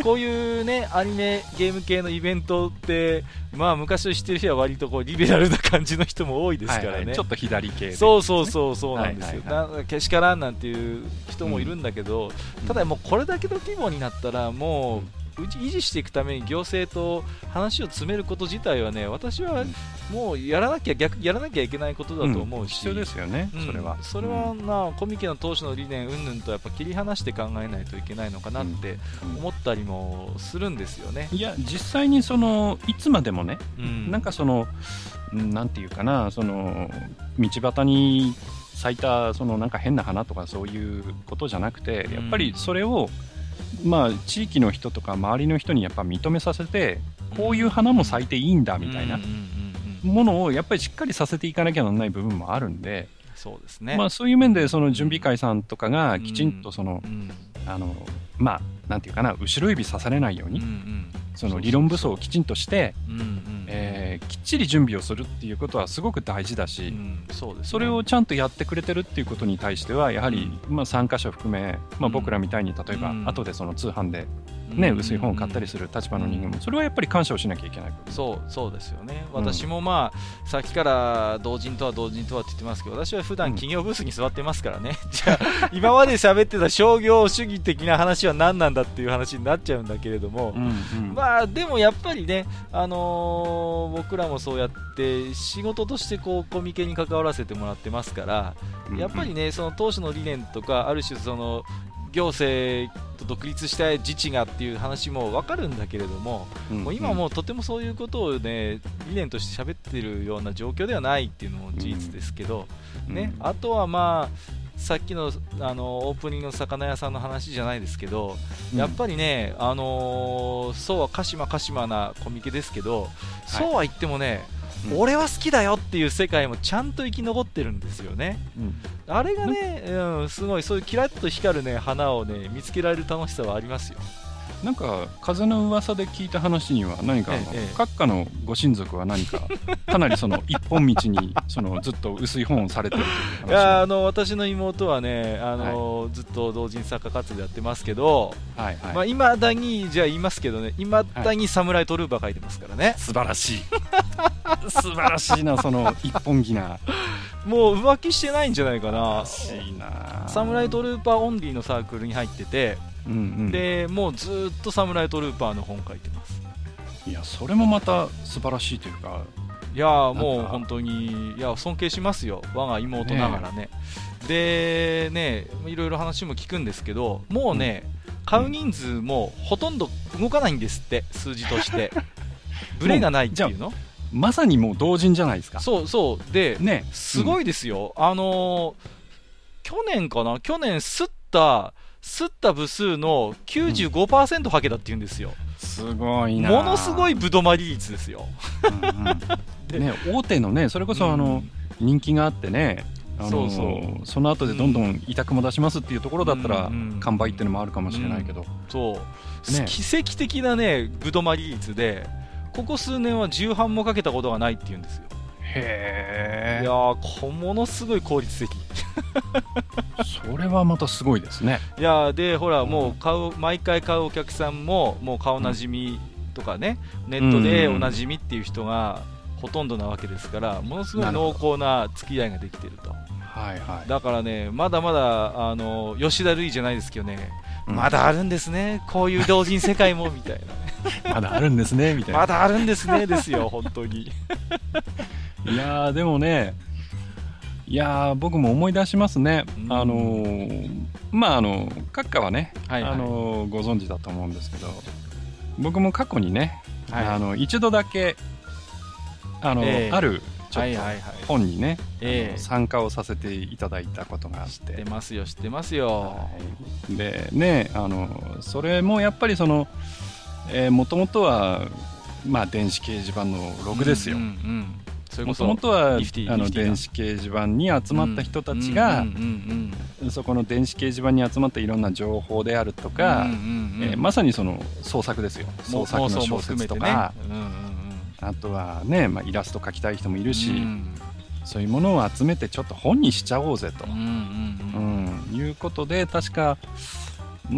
こういうねアニメゲーム系のイベントって、まあ、昔を知ってる人は割とこうリベラルな感じの人も多いですからね、はいはい、ちょっと左系で、ね、そうなんですよ、はいはいはい、けしからんなんていう人もいるんだけど、うん、ただもうこれだけの規模になったらもう、うん維持していくために行政と話を詰めること自体はね、私はもうやらなきゃいけないことだと思うし、うん、必要ですよね、うん、それはな、コミケの当初の理念云々とやっぱ切り離して考えないといけないのかなって思ったりもするんですよね。いや実際にそのいつまでもね、うん、なんかそのなんていうかな、その道端に咲いたそのなんか変な花とかそういうことじゃなくて、やっぱりそれを、うんまあ、地域の人とか周りの人にやっぱ認めさせて、こういう花も咲いていいんだみたいなものをやっぱりしっかりさせていかなきゃならない部分もあるんで、そうですね、まあ、そういう面でその準備会さんとかがきちんとその、まあなんていうかな、後ろ指刺されないようにその理論武装をきちんとしてきっちり準備をするっていうことはすごく大事だし、うん、そうですね、それをちゃんとやってくれてるっていうことに対してはやはり、うんまあ、参加者含め、まあ、僕らみたいに例えば、うん、後でその通販で、ねうん、薄い本を買ったりする立場の人間もそれはやっぱり感謝をしなきゃいけない。そうですよね。私もまあさっきから同人とはって言ってますけど、私は普段企業ブースに座ってますからね、うん、じゃあ今まで喋ってた商業主義的な話は何なんだっていう話になっちゃうんだけれども、うんうん、まあでもやっぱりね、僕らもそうやって仕事としてこうコミケに関わらせてもらってますから、やっぱりねその当初の理念とかある種その行政と独立したい自治がっていう話も分かるんだけれども、もう今もうとてもそういうことをね理念として喋ってるような状況ではないっていうのも事実ですけど、ね、あとはまあさっきの、オープニングの魚屋さんの話じゃないですけど、やっぱりね、そうは鹿島なコミケですけど、そうは言ってもね、はい、俺は好きだよっていう世界もちゃんと生き残ってるんですよね、うん、あれがね、うん、すごいそういうキラッと光る、ね、花を、ね、見つけられる楽しさはありますよ。なんか風の噂で聞いた話には何か閣下のご親族は何かかなりその一本道にそのずっと薄い本をされてるという話。いや私の妹はねはい、ずっと同人作家活動やってますけど、はいはいまあ、未だにじゃあ言いますけどね、いまだに侍トルーバー書いてますからね、はい、素晴らしい素晴らしいな、その一本気なもう浮気してないんじゃないかな。侍トルーパーオンリーのサークルに入ってて、うんうん、でもうずっとサムライトルーパーの本書いてます。いやそれもまた素晴らしいというか、いやもう本当にいや尊敬しますよ、我が妹ながらね。でねいろいろ話も聞くんですけど、もうね、うん、買う人数もほとんど動かないんですって、数字としてブレがないっていうのまさにもう同人じゃないですか。そうで、ね、すごいですよ、うん、去年吸った部数の 95% ハケだって言うんですよ、うん、すごいな、ものすごいぶどまり率ですよ、うんうんね、大手のねそれこそ人気があってね、そうその後でどんどん委託も出しますっていうところだったら、うん、完売っていうのもあるかもしれないけど、うんうん、そう、ね、奇跡的なねぶどまり率でここ数年は重版もかけたことがないって言うんですよ。へえ、いやものすごい効率的それはまたすごいですね。いやでほらもう毎回買うお客さんももう顔なじみとかね、うん、ネットでおなじみっていう人がほとんどなわけですから、ものすごい濃厚な付き合いができてると。はいはい、だからねまだまだ吉田類じゃないですけどね、うん、まだあるんですねこういう同人世界もみたいなまだあるんですねみたいなまだあるんですねですよ本当にいやでもね、いや僕も思い出しますね、うん、まあ閣下はね、はいはい、ご存知だと思うんですけど、僕も過去にね、はい、一度だけあるちょっと本にね、はいはいはい、参加をさせていただいたことがあって。知ってますよ、はい、でねそれもやっぱりそのもともとはまあ電子掲示板のログですよ、うんうんうん、もともとは電子掲示板に集まった人たちがそこの電子掲示板に集まったいろんな情報であるとか、まさにその創作ですよ、創作の小説とか、あとはね、イラスト描きたい人もいるし、そういうものを集めてちょっと本にしちゃおうぜということで、確か僕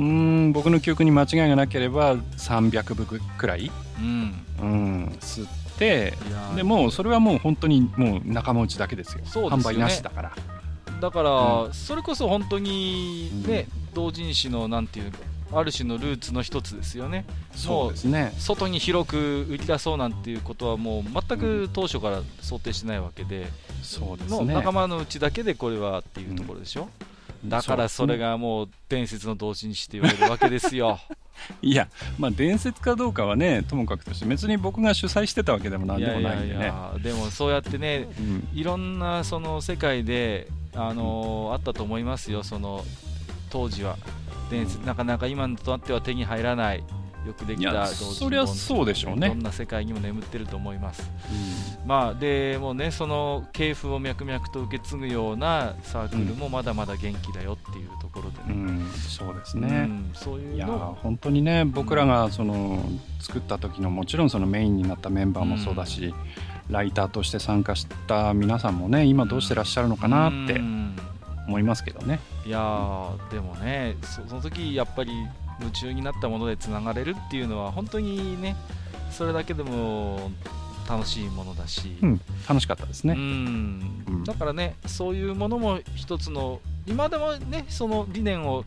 の記憶に間違いがなければ300部くらい吸って、でもそれはもう本当にもう仲間内だけですよ、販売なしだから。だからそれこそ本当にね、同人誌のなんていうかある種のルーツの一つですよね。そうですね。外に広く売り出そうなんていうことはもう全く当初から想定してないわけで、そうですね、の仲間のうちだけでこれはっていうところでしょ、だからそれがもう伝説の同人誌って言われるわけですよ。いや、まあ伝説かどうかはねともかくとして、別に僕が主催してたわけでもなんでもないんでね。いやいやいや、でもそうやってね、いろんなその世界であったと思いますよ。その当時はなかなか今となっては手に入らないよくできた同人本、そりゃそうでしょうね。どんな世界にも眠ってると思います、まあでもね、その系譜を脈々と受け継ぐようなサークルもまだまだ元気だよっていうところでね、そうですね、そういうの、いや本当にね、僕らがその作った時のもちろんそのメインになったメンバーもそうだし、ライターとして参加した皆さんもね、今どうしてらっしゃるのかなって、思いますけどね。いやー、でもね、その時やっぱり夢中になったものでつながれるっていうのは本当にね、それだけでも楽しいものだし、楽しかったですね。だからね、そういうものも一つの、今でもねその理念を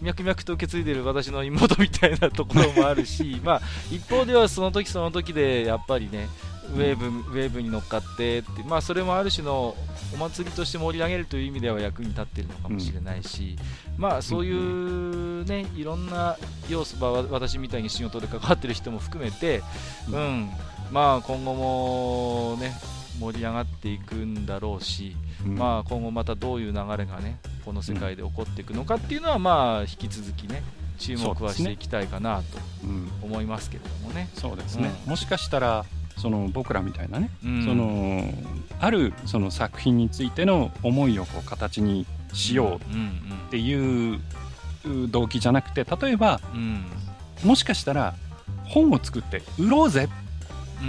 脈々と受け継いでる私の妹みたいなところもあるしまあ一方ではその時その時でやっぱりね、ウェーブに乗っかってって、まあ、それもある種のお祭りとして盛り上げるという意味では役に立っているのかもしれないし、まあ、そういう、ね、いろんな要素は私みたいに仕事で関わっている人も含めて、まあ、今後も、ね、盛り上がっていくんだろうし、まあ、今後またどういう流れが、ね、この世界で起こっていくのかっていうのは、まあ、引き続きね注目はしていきたいかなと思いますけれどもね。そうですね、もしかしたらその僕らみたいなね、そのあるその作品についての思いをこう形にしようっていう動機じゃなくて、例えば、もしかしたら本を作って売ろうぜ、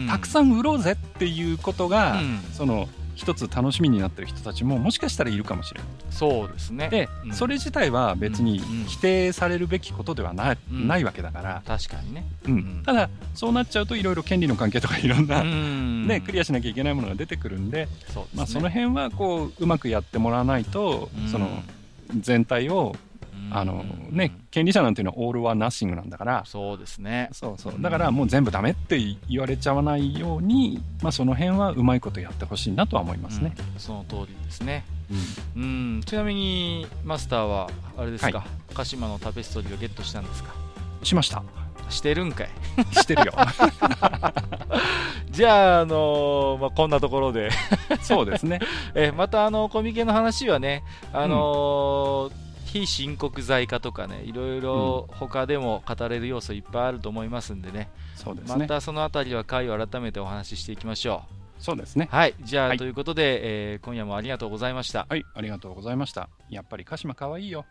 たくさん売ろうぜっていうことが、その一つ楽しみになってる人たちももしかしたらいるかもしれない。そうですね。で、それ自体は別に否定されるべきことではないわけだから。確かにね、ただそうなっちゃうといろいろ権利の関係とかいろんな、ね、クリアしなきゃいけないものが出てくるんで、 そうですね。まあ、その辺はこううまくやってもらわないと、その全体をね、権利者なんていうのはオールはナッシングなんだから。そうですね。そうだからもう全部ダメって言われちゃわないように、まあ、その辺はうまいことやってほしいなとは思いますね、その通りですね、ちなみにマスターはあれですか、はい、鹿島のタペストリーをゲットしたんですか？しました。してるんかい？してるよじゃあ、まあ、こんなところでそうですねまたコミケの話はね、非申告罪化とかね、いろいろ他でも語れる要素いっぱいあると思いますんでね、そうですね、またそのあたりは回を改めてお話ししていきましょう。そうですね。はい、じゃあ、はい、ということで、今夜もありがとうございました。はい、ありがとうございました。やっぱり鹿島かわいいよ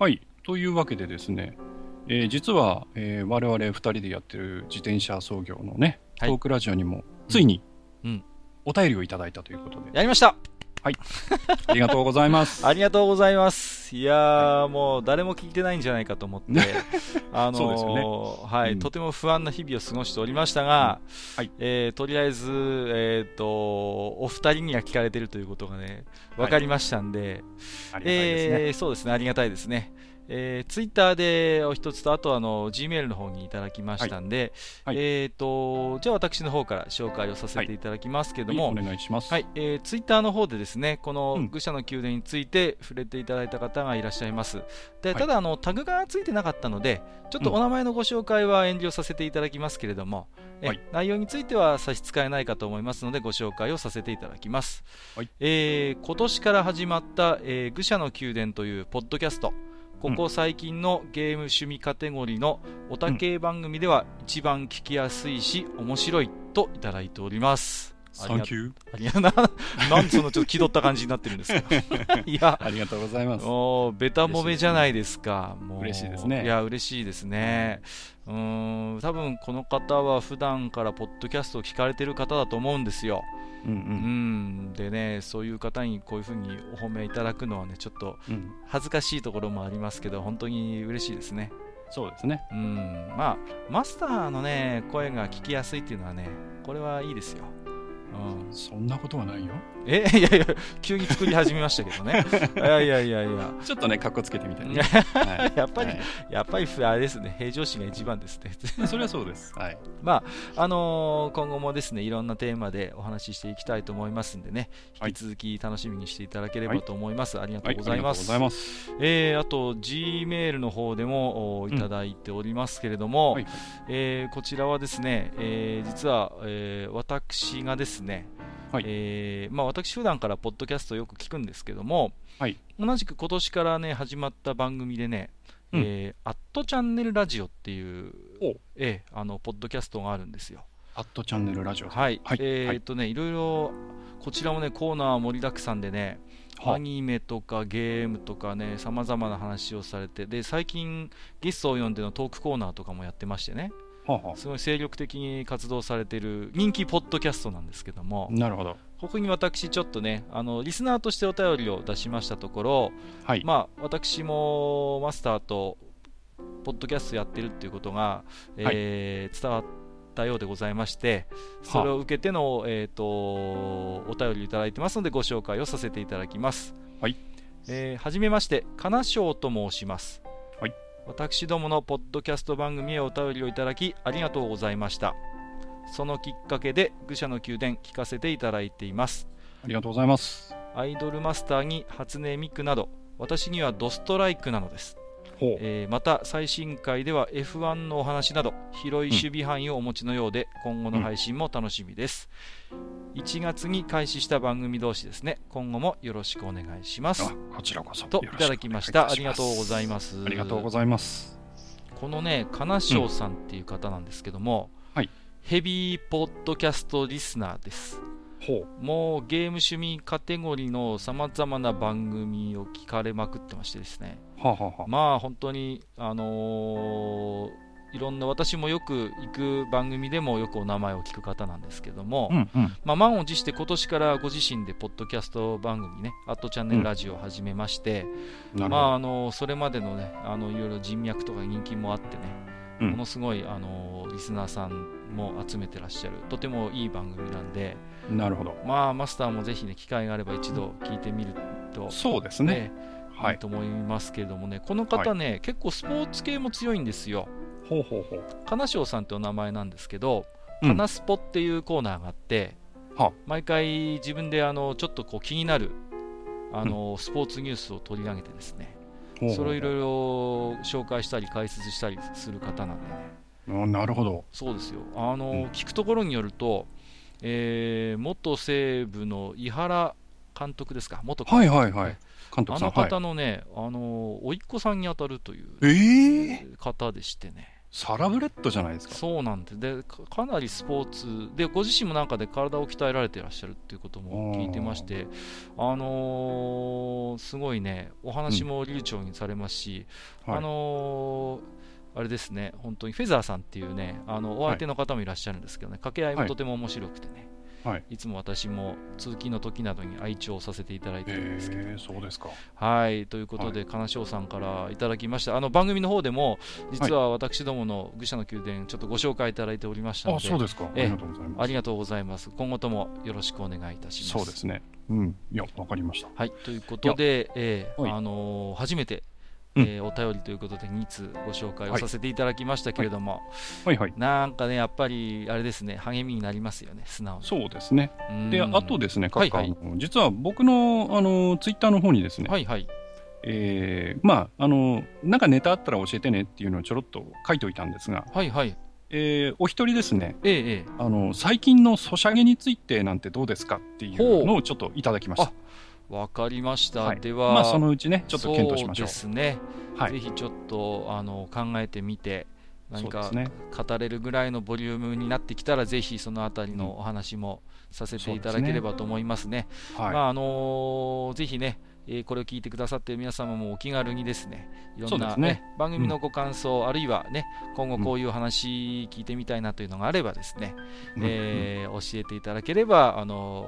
はい、というわけでですね、実は、我々2人でやってる自転車操業のね、トークラジオにもついにお便りをいただいたということで、やりました。はい、ありがとうございますありがとうございます。いやー、はい、もう誰も聞いてないんじゃないかと思ってそうですよね、はい、とても不安な日々を過ごしておりましたが、とりあえず、お二人には聞かれてるということがね分かりましたんで、ありがたいですね。そうですね、ありがたいですね。Twitter でお一つと、あとGmail の方にいただきましたんで、はいはい、じゃあ私の方から紹介をさせていただきますけども、はい、お願いします。はい、Twitter の方でですね、この愚者の宮殿について触れていただいた方がいらっしゃいます。で、ただタグがついてなかったので、ちょっとお名前のご紹介は遠慮させていただきますけれども、はい、内容については差し支えないかと思いますので、ご紹介をさせていただきます。はい、今年から始まった、愚者の宮殿というポッドキャスト、ここ最近のゲーム趣味カテゴリーのおたけ番組では一番聞きやすいし、面白いといただいております。サンキュー。なんでそのちょっと気取った感じになってるんですか。いや、ありがとうございます。おベタ褒めじゃないですか。嬉しいですね。いや、嬉しいですね。多分この方は普段からポッドキャストを聞かれてる方だと思うんですよ。うんうんうん、でね、そういう方にこういうふうにお褒めいただくのはね、ちょっと恥ずかしいところもありますけど、本当に嬉しいですね。そうですね。うん、まあマスターのね声が聞きやすいっていうのはね、これはいいですよ。うん、そんなことはないよ。いやいや、急に作り始めましたけどね。いやいやいやいや。ちょっとね、かっこつけてみたいな、ね。はい、やっぱりあれですね、平常心が一番ですね。それはそうです。はい。まあ今後もですね、いろんなテーマでお話ししていきたいと思いますんでね、引き続き楽しみにしていただければと思います。はい、ありがとうございます。はい、ありがとうございます。あと G メールの方でもいただいておりますけれども、うん、はい、こちらはですね、実は、私がですね。はい、まあ、私普段からポッドキャストをよく聞くんですけども、はい、同じく今年から、ね、始まった番組でね、うん、アットチャンネルラジオっていう、ポッドキャストがあるんですよ。アットチャンネルラジオ、はい、はい、いろいろこちらもねコーナー盛りだくさんでね、アニメとかゲームとかね、さまざまな話をされて、で最近ゲストを呼んでのトークコーナーとかもやってましてね、すごい精力的に活動されている人気ポッドキャストなんですけども、なるほど。ここに私ちょっとね、リスナーとしてお便りを出しましたところ、はい、まあ、私もマスターとポッドキャストやってるっていうことが、伝わったようでございまして、それを受けての、お便りいただいてますので、ご紹介をさせていただきます。はい、はじめまして、かなしょうと申します。私どものポッドキャスト番組へお便りをいただきありがとうございました。そのきっかけで愚者の宮殿聞かせていただいています。ありがとうございます。アイドルマスターに初音ミクなど、私にはドストライクなのです。ほう、また最新回では F1 のお話など広い守備範囲をお持ちのようで、うん、今後の配信も楽しみです。1月に開始した番組同士ですね、今後もよろしくお願いします。こちらこそといただきました。ありがとうございます。ありがとうございます。このね、かなしょうさんっていう方なんですけども、うん、はい、ヘビーポッドキャストリスナーです。ほう、もうゲーム趣味カテゴリーのさまざまな番組を聞かれまくってましてですね、ははは、まあ本当にいろんな、私もよく行く番組でもよくお名前を聞く方なんですけども、うんうん、まあ、満を持して今年からご自身でポッドキャスト番組ね、アットチャンネルラジオを始めまして、うん、まあ、それまでのね、いろいろ人脈とか人気もあってね、うん、ものすごいリスナーさんも集めてらっしゃる、とてもいい番組なんで、なるほど、まあ、マスターもぜひね、機会があれば一度聞いてみると、うん、そうですね、はい、いいと思いますけれどもね、この方ね、はい、結構スポーツ系も強いんですよ。ほうほうほう。かなしょうさんってお名前なんですけど、かなスポっていうコーナーがあって、うん、毎回自分でちょっとこう気になるうん、スポーツニュースを取り上げてですね、うん、それをいろいろ紹介したり解説したりする方なんでね。なるほど。そうですよ。うん、聞くところによると、元西武の井原監督ですか、元監督、はいはいはい、監督さん、あの方のね、はい、甥っ子さんに当たるという、方でしてね。サラブレッドじゃないですか。そうなんで、かなりスポーツでご自身もなんかで体を鍛えられていらっしゃるっていうことも聞いてまして、すごいね、お話も流暢にされますし、うん、はい、あれですね、本当にフェザーさんっていうね、お相手の方もいらっしゃるんですけどね、掛け合いもとても面白くてね、はいはい、いつも私も通勤の時などに愛聴させていただいてるんですけど、ね、そうですか。はい、ということで、かなしょうさんからいただきました。番組の方でも実は私どもの愚者の宮殿ちょっとご紹介いただいておりましたので、あ、そうですか、ありがとうございます。今後ともよろしくお願いいたします。そうですね、うん、いや、わかりました。はい、ということで、初めてお便りということで2通ご紹介をさせていただきましたけれども、はいはいはいはい、なんかねやっぱりあれですね、励みになりますよね、素直に。そうですね。であとですね、はいはい、実は僕のツイッターの方にですね、はいはい、まあなんかネタあったら教えてねっていうのをちょろっと書いておいたんですが、はいはい、お一人ですね、最近のソシャゲについてなんてどうですかっていうのをちょっといただきました。わかりました、はい、では、まあ、そのうちねちょっと検討しましょう。そうですね、はい、ぜひちょっと考えてみて何か語れるぐらいのボリュームになってきたら、ぜひそのあたりのお話もさせていただければと思いますね。ぜひね、これを聞いてくださっている皆様もお気軽にですね、いろんな、ね、番組のご感想、あるいはね今後こういう話聞いてみたいなというのがあればですね、教えていただければ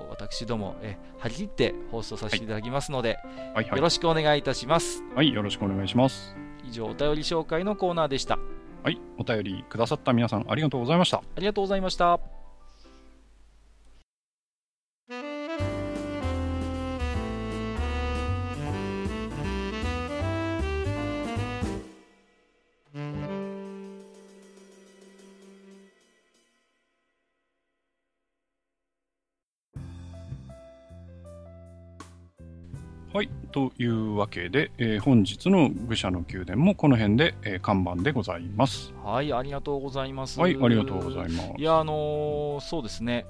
私ども張り切って放送させていただきますので、はいはいはい、よろしくお願いいたします。はい、よろしくお願いします。以上、お便り紹介のコーナーでした。はい、お便りくださった皆さんありがとうございました。ありがとうございました。はい、というわけで、本日の愚者の宮殿もこの辺で、看板でございます。はい、ありがとうございます。はい、ありがとうございます。いや、そうですね、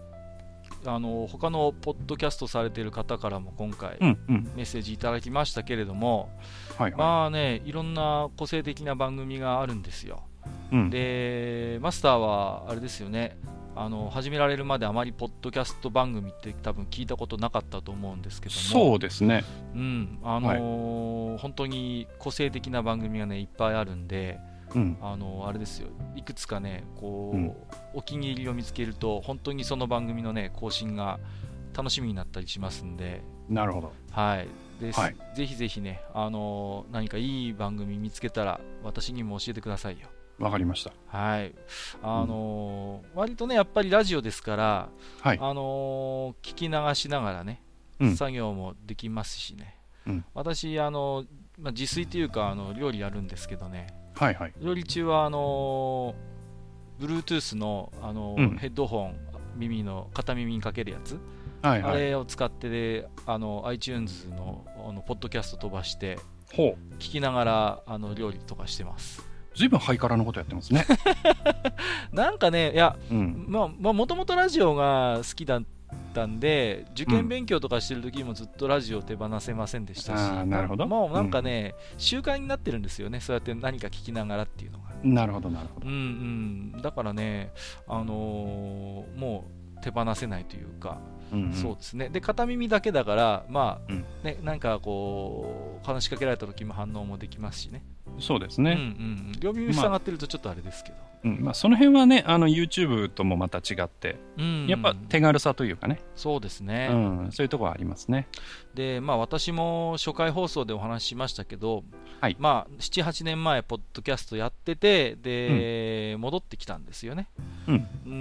他のポッドキャストされている方からも今回、メッセージいただきましたけれども、はいはい、まあね、いろんな個性的な番組があるんですよ、でマスターはあれですよね、始められるまであまりポッドキャスト番組って多分聞いたことなかったと思うんですけども、そうですね、はい、本当に個性的な番組がねいっぱいあるんで、あれですよ、いくつかねこう、お気に入りを見つけると本当にその番組のね更新が楽しみになったりしますんで。なるほど。はいです、はい、ぜひぜひね、何かいい番組見つけたら私にも教えてくださいよ。わかりました。はい、割とねやっぱりラジオですから、はい、聞き流しながらね、作業もできますしね、私自炊というか料理やるんですけどね、はいはい、料理中はBluetooth の、ヘッドホン耳の片耳にかけるやつ、はいはい、あれを使ってでiTunes の、ポッドキャスト飛ばして聞きながら料理とかしてます。ずいぶんハイカラなことやってますねなんかね、いや、もともとラジオが好きだったんで、受験勉強とかしてる時もずっとラジオ手放せませんでしたし、なるほど、もうなんかね、習慣になってるんですよね、そうやって何か聞きながらっていうのが。なるほどなるほど、だからね、もう手放せないというか、そうですね。で片耳だけだから、まあね、なんかこう話しかけられた時も反応もできますしね。そうですね、両耳塞がってるとちょっとあれですけど、その辺はねYouTube ともまた違って、やっぱ手軽さというかね。そうですね、そういうところはありますね。で、まあ、私も初回放送でお話ししましたけど、はい、まあ、7、8年前ポッドキャストやっててで、戻ってきたんですよね、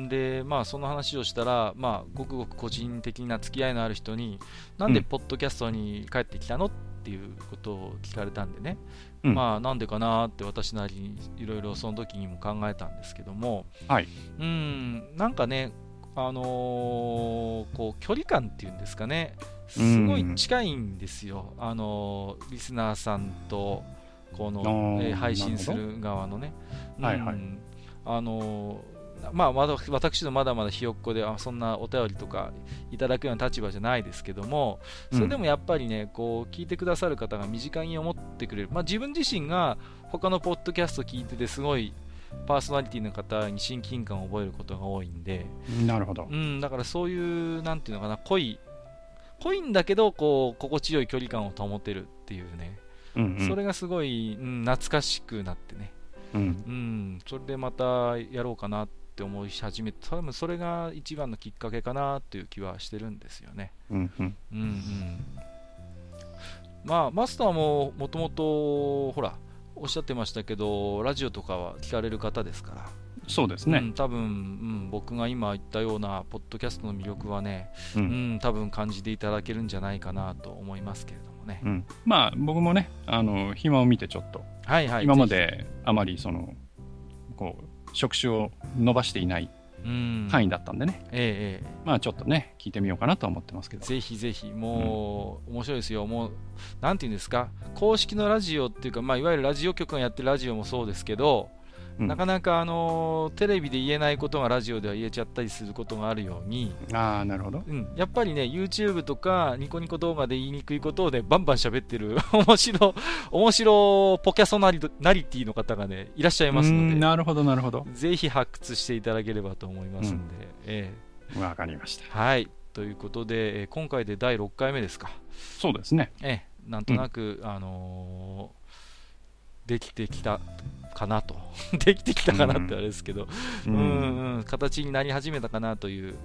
で、まあ、その話をしたら、まあ、ごくごく個人的な付き合いのある人になんでポッドキャストに帰ってきたのっていうことを聞かれたんでね、まあ、なんでかなって私なりにいろいろその時にも考えたんですけども、はい、なんかね、こう距離感っていうんですかね、すごい近いんですよ、リスナーさんとこの、配信する側のね、はいはい、まあ、私どもまだまだひよっこでそんなお便りとかいただくような立場じゃないですけども、それでもやっぱりねこう聞いてくださる方が身近に思ってくれる、まあ、自分自身が他のポッドキャスト聞いててすごいパーソナリティの方に親近感を覚えることが多いんで。なるほど、だからそういうなんていうのかな、濃いんだけどこう心地よい距離感を保てるっていうね、それがすごい、懐かしくなってね、それでまたやろうかなって思い始めて、多分それが一番のきっかけかなという気はしてるんですよね。まあマスターももともとほらおっしゃってましたけどラジオとかは聞かれる方ですから。そうですね、うん、多分、うん、僕が今言ったようなポッドキャストの魅力はね、うんうん、多分感じていただけるんじゃないかなと思いますけれどもね、うん、まあ僕もね暇を見てちょっと、はいはい、今まであまりそのこう職種を伸ばしていない範囲だったんでね、ええ、まあちょっとね聞いてみようかなとは思ってますけど、ぜひぜひもう、うん、面白いですよ。もうなんていうんですか、公式のラジオっていうか、まあ、いわゆるラジオ局がやってるラジオもそうですけど、うん、なかなかテレビで言えないことがラジオでは言えちゃったりすることがあるように、ああなるほど、うん、やっぱりね YouTube とかニコニコ動画で言いにくいことをねバンバン喋ってる面白ポキャソナリティの方がねいらっしゃいますので、なるほどなるほど、ぜひ発掘していただければと思いますんで、うん、わかりました。はい、ということで、今回で第6回目ですか。そうですね、なんとなく、うん、できてきたかなとできてきたかなってあれですけど、うんうんうん、形になり始めたかなという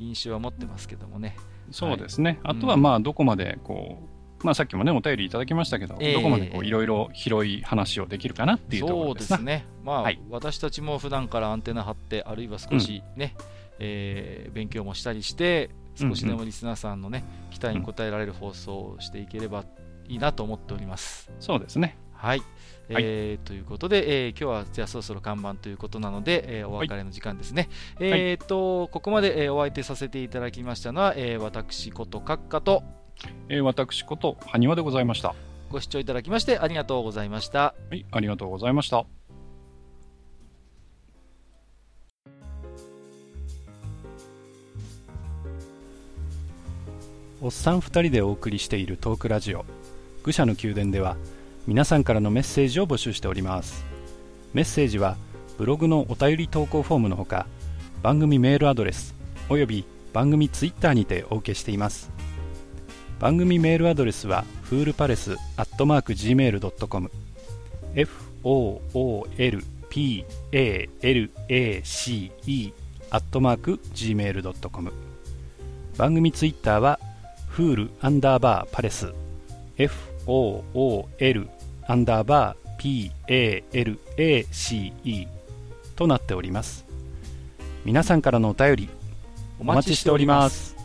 印象は持ってますけどもね。そうですね、はい、あとはまあどこまでこう、うん、まあ、さっきもねお便りいただきましたけど、どこまでいろいろ広い話をできるかなっていうところですな。そうですね、まあ、はい、私たちも普段からアンテナ張って、あるいは少しね、うん、勉強もしたりして少しでもリスナーさんのね、うんうん、期待に応えられる放送をしていければいいなと思っております。そうですね、はい、ということで、今日はじゃあそろそろ看板ということなので、お別れの時間ですね、はい、ここまで、お相手させていただきましたのは、私ことカッカと、私ことハニワでございました。ご視聴いただきましてありがとうございました、はい、ありがとうございました。おっさん2人でお送りしているトークラジオ愚者の宮殿では、皆さんからのメッセージを募集しております。メッセージはブログのお便り投稿フォームのほか、番組メールアドレスおよび番組ツイッターにてお受けしています。番組メールアドレスはfoolpalace@gmail.com、 foolpalace@gmail.com、 番組ツイッターは fool_palace、 fool_palace となっております。皆さんからのお便りお待ちしております。